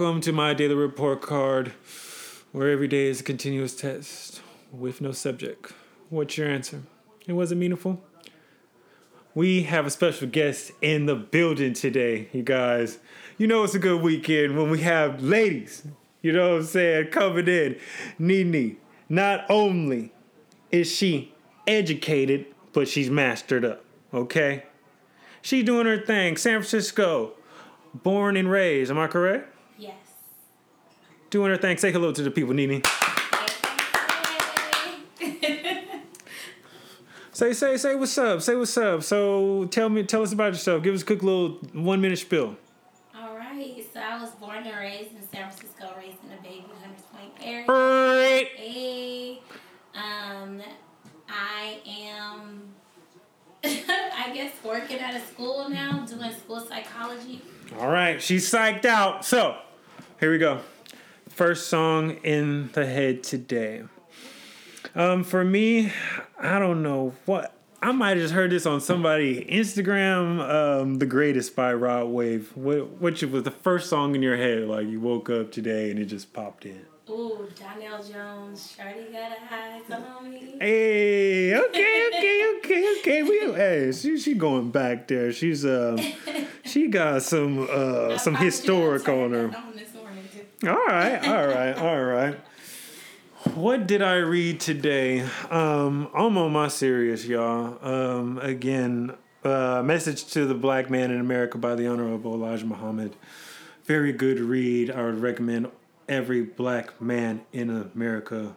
Welcome to my daily report card, where every day is a continuous test with no subject. What's your answer? And was it meaningful? We have a special guest in the building today, you guys. You know it's a good weekend when we have ladies, you know what I'm saying, coming in. NeNe, not only is she educated, but she's mastered up, okay? She's doing her thing. San Francisco, born and raised, am I correct? Yes. Doing her thing. Say hello to the people, NeNe. Say what's up. Say what's up. So tell us about yourself. Give us a quick little 1 minute spiel. All right. So I was born and raised in San Francisco, raised in a baby Hunters Point area. Right. Hey. I am, I guess, working at a school now, doing school psychology. All right. She's psyched out. So here we go. First song in the head today. For me, I don't know what. I might have just heard this on somebody Instagram. The Greatest by Rod Wave. What was the first song in your head? Like you woke up today and it just popped in. Ooh, Donnell Jones. Shorty got a eyes on me. Hey, okay. She going back there. She's she got some historic on her. All right. What did I read today? I'm on my serious, y'all. Message to the Black Man in America by the Honorable Elijah Muhammad. Very good read. I would recommend every Black man in America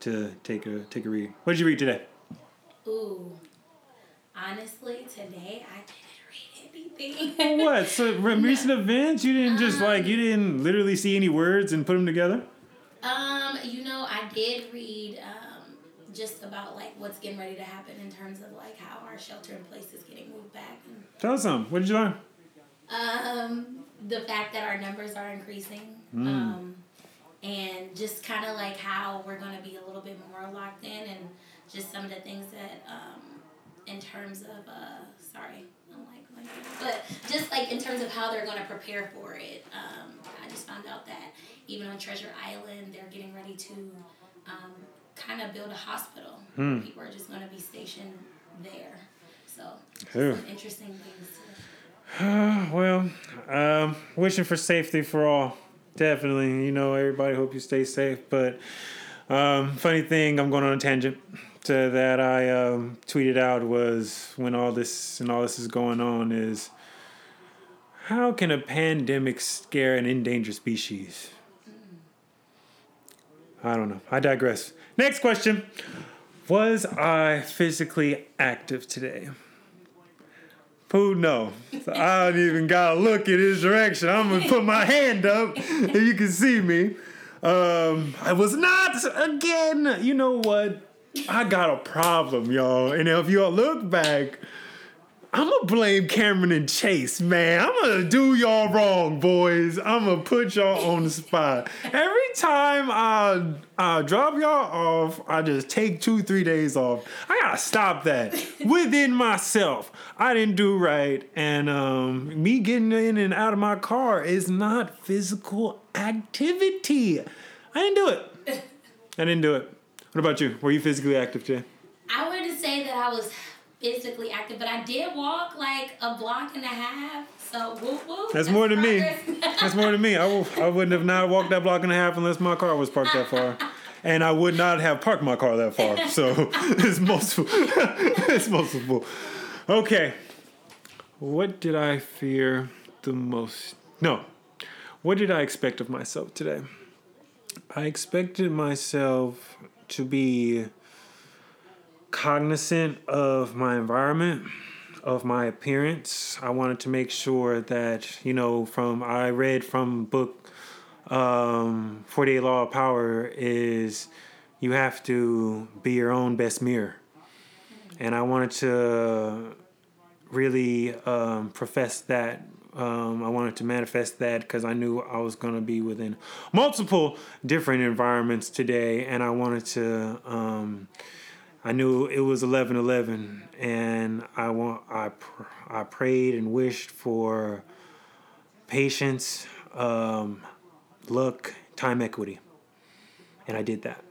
to take a read. What did you read today? Ooh, honestly, today I didn't read anything. What? So recent events? You didn't just you didn't literally see any words and put them together? I did read just about what's getting ready to happen in terms of how our shelter in place is getting moved back. Tell us something. What did you learn? The fact that our numbers are increasing, and just kind of how we're going to be a little bit more locked in, and just some of the things that in terms of in terms of how they're going to prepare for it. I just found out that even on Treasure Island, they're getting ready to kind of build a hospital. People are just going to be stationed there. So, some interesting things too. Wishing for safety for all. Definitely. Everybody, hope you stay safe. But funny thing, I'm going on a tangent. That I tweeted out was when all this is going on is how can a pandemic scare an endangered species? I don't know. I digress. Next question. Was I physically active today? Pooh, no. So I don't even gotta look in his direction. I'm gonna put my hand up and you can see me. I was not. Again, you know what? I got a problem, y'all. And if y'all look back, I'm going to blame Cameron and Chase, man. I'm going to do y'all wrong, boys. I'm going to put y'all on the spot. Every time I drop y'all off, I just take 2-3 days off. I got to stop that within myself. I didn't do right. And me getting in and out of my car is not physical activity. I didn't do it. What about you? Were you physically active today? I wouldn't say that I was physically active, but I did walk a block and a half. So whoop whoop. That's more than me. That's more than me. I wouldn't have not walked that block and a half unless my car was parked that far, and I would not have parked my car that far. So it's multiple. Okay. What did I fear the most? No. What did I expect of myself today? I expected myself to be cognizant of my environment, of my appearance. I wanted to make sure that, I read from book 48 Law of Power is you have to be your own best mirror. And I wanted to really profess that. I wanted to manifest that because I knew I was going to be within multiple different environments today. And I wanted to, I knew it was 11-11 and I prayed and wished for patience. luck, time equity. And I did that.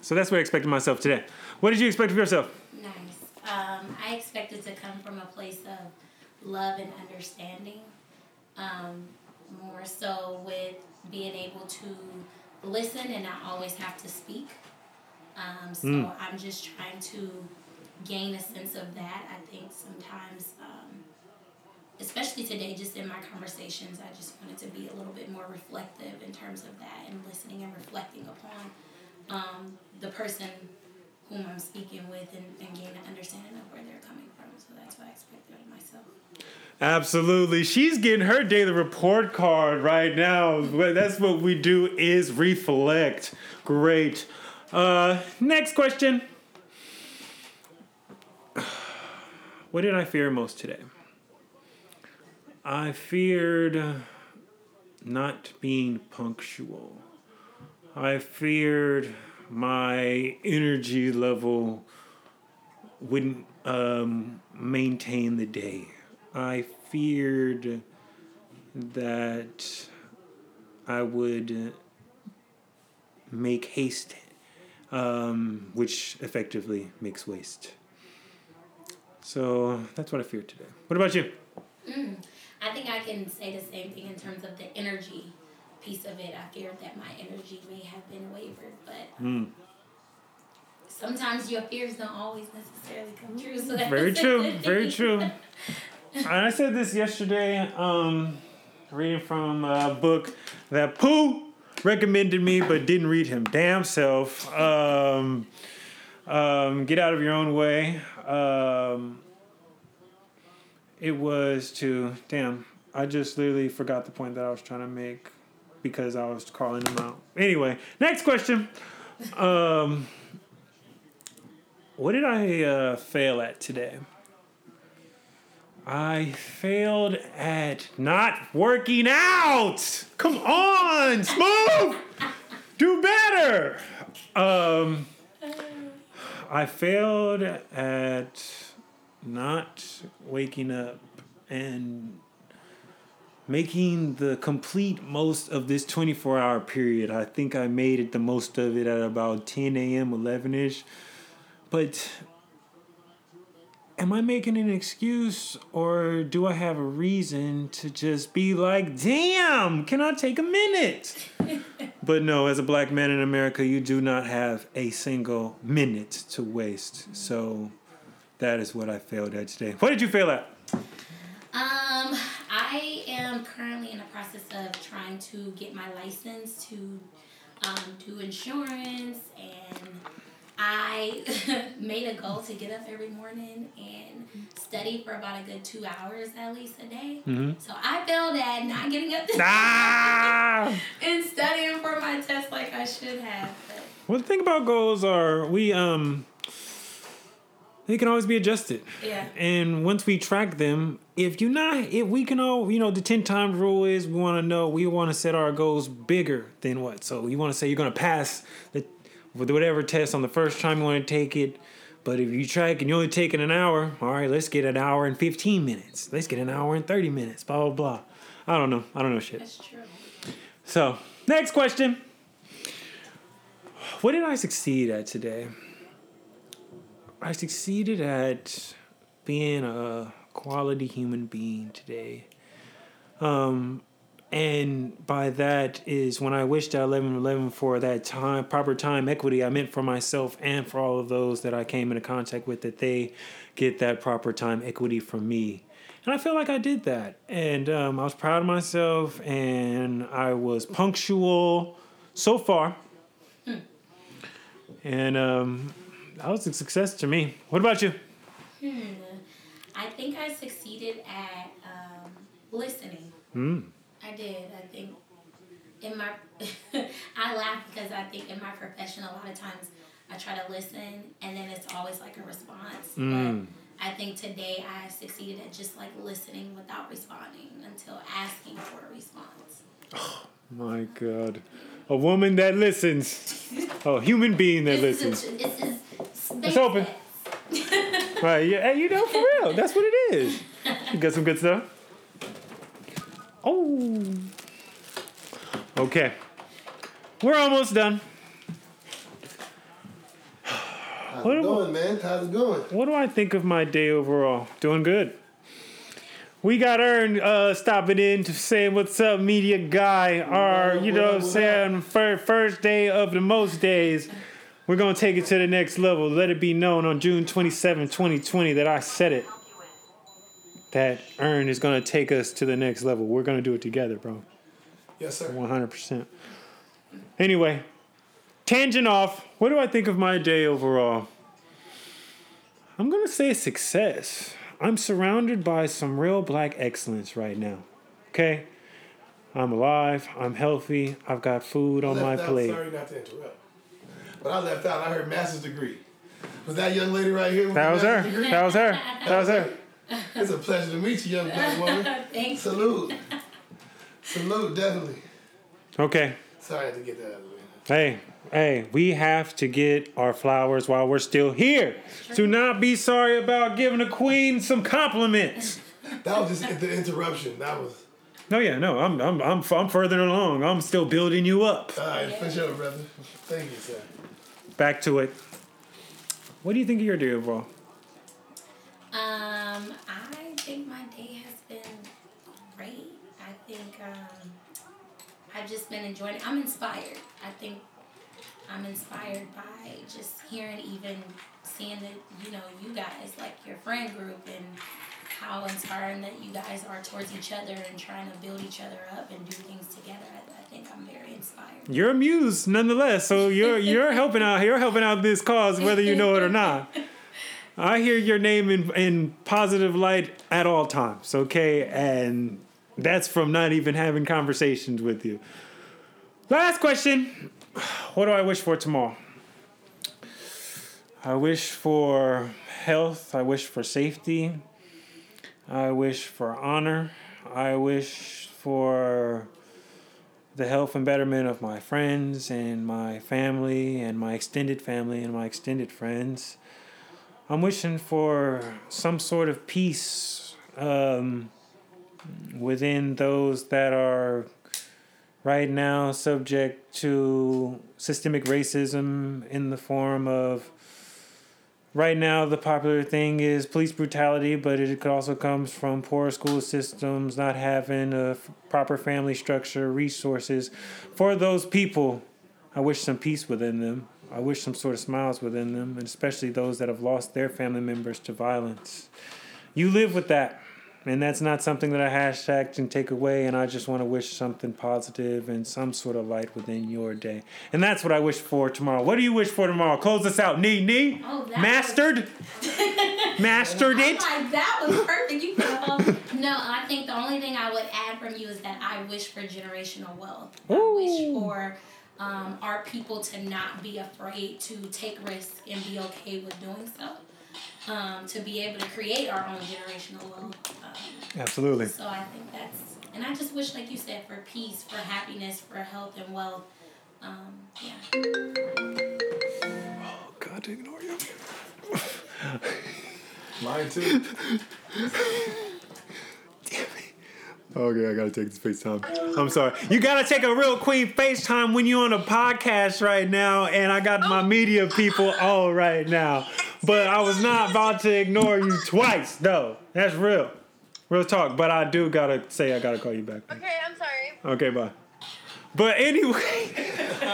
So that's what I expected myself today. What did you expect of yourself? Nice. I expected to come from a place of love and understanding. More so with being able to listen and not always have to speak. I'm just trying to gain a sense of that. I think sometimes, especially today, just in my conversations, I just wanted to be a little bit more reflective in terms of that and listening and reflecting upon the person whom I'm speaking with and gain an understanding of where they're coming from. So that's what I expected of myself. Absolutely. She's getting her daily report card right now. That's what we do is reflect. Great. Next question. What did I fear most today? I feared not being punctual. I feared my energy level wouldn't maintain the day. I feared that I would make haste, which effectively makes waste. So that's what I feared today. What about you? I think I can say the same thing in terms of the energy piece of it. I feared that my energy may have been wavered, but sometimes your fears don't always necessarily come true. So that's very true. Very true. I said this yesterday, reading from a book that Pooh recommended me, but didn't read him damn self. Get out of your own way. It was to, damn, I just literally forgot the point that I was trying to make because I was calling him out. Anyway, next question. What did I fail at today? I failed at not working out. Come on, Smooth. Do better. I failed at not waking up and making the complete most of this 24-hour period. I think I made it the most of it at about 10 a.m., 11-ish. But am I making an excuse or do I have a reason to just be like, damn, can I take a minute? But no, as a black man in America, you do not have a single minute to waste. So that is what I failed at today. What did you fail at? I am currently in the process of trying to get my license to do insurance, and I made a goal to get up every morning and study for about a good 2 hours at least a day. Mm-hmm. So I failed at not getting up this morning and studying for my test like I should have. But. Well, the thing about goals are they can always be adjusted. Yeah. And once we track them, if we can all, the 10-time rule is we want to set our goals bigger than what. So you want to say you're going to pass whatever test on the first time you want to take it. But if you track and you only take it an hour, all right, let's get an hour and 15 minutes. Let's get an hour and 30 minutes, blah, blah, blah. I don't know shit. That's true. So next question. What did I succeed at today? I succeeded at being a quality human being today. And by that is when I wished at 11:11 for that time, proper time equity, I meant for myself and for all of those that I came into contact with, that they get that proper time equity from me. And I feel like I did that. And I was proud of myself and I was punctual so far. And that was a success to me. What about you? I think I succeeded at listening. I did. I think in my... I laugh because I think in my profession, a lot of times I try to listen and then it's always like a response. But I think today I succeeded at just like listening without responding until asking for a response. Oh, my God. A woman that listens. A human being that listens. It's open. Right, yeah, for real. That's what it is. You got some good stuff? Oh. Okay. We're almost done. How's it going, man? How's it going? What do I think of my day overall? Doing good. We got Ern stopping in to say what's up, media guy. You know what I'm saying? First day of the most days. We're going to take it to the next level. Let it be known on June 27, 2020 that I said it. That Ern is going to take us to the next level. We're going to do it together, bro. Yes, sir. 100%. Anyway, tangent off. What do I think of my day overall? I'm going to say success. I'm surrounded by some real black excellence right now. Okay? I'm alive. I'm healthy. I've got food on my plate. Sorry not to interrupt. But I left out. I heard master's degree. Was that young lady right here? That was her. It's a pleasure to meet you, young black woman. Thank you. Salute. Salute, definitely. Okay. Sorry I had to get that out of the way. Hey, we have to get our flowers while we're still here. Do not be sorry about giving the queen some compliments. That was just the interruption. That was. I'm further along. I'm still building you up. All right, for sure, brother. Thank you, sir. Back to it. What do you think of your day overall? I think my day has been great. I think I've just been enjoying it. I'm inspired. I think I'm inspired by just hearing, even seeing that, you guys, like your friend group, and how inspiring that you guys are towards each other and trying to build each other up and do things together. I think I'm very inspired. You're a muse nonetheless, so you're helping out. You're helping out this cause whether you know it or not. I hear your name in positive light at all times, okay? And that's from not even having conversations with you. Last question. What do I wish for tomorrow? I wish for health. I wish for safety. I wish for honor. I wish for the health and betterment of my friends and my family and my extended family and my extended friends. I'm wishing for some sort of peace within those that are right now subject to systemic racism in the form of, right now the popular thing is police brutality, but it also comes from poor school systems, not having a proper family structure, resources. For those people, I wish some peace within them. I wish some sort of smiles within them, and especially those that have lost their family members to violence. You live with that, and that's not something that I hashtagged and take away, and I just want to wish something positive and some sort of light within your day. And that's what I wish for tomorrow. What do you wish for tomorrow? Close this out. NeNe. Mastered. Mastered it. I'm like, that was perfect. You No, I think the only thing I would add from you is that I wish for generational wealth. Ooh. I wish for our people to not be afraid to take risks and be okay with doing so, to be able to create our own generational wealth. Absolutely. So I think and I just wish, like you said, for peace, for happiness, for health and wealth. Yeah. Oh, God, ignore you. Mine too. Okay, I gotta take this FaceTime. I'm sorry. You gotta take a real queen FaceTime when you're on a podcast right now, and I got my media people all right now. But I was not about to ignore you twice, though. That's real. Real talk. But I do gotta say I gotta call you back. Okay, I'm sorry. Okay, bye. But anyway,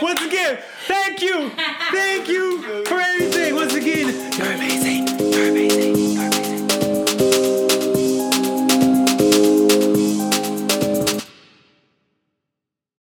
once again, thank you. Thank you for everything. Once again, you're amazing. You're amazing.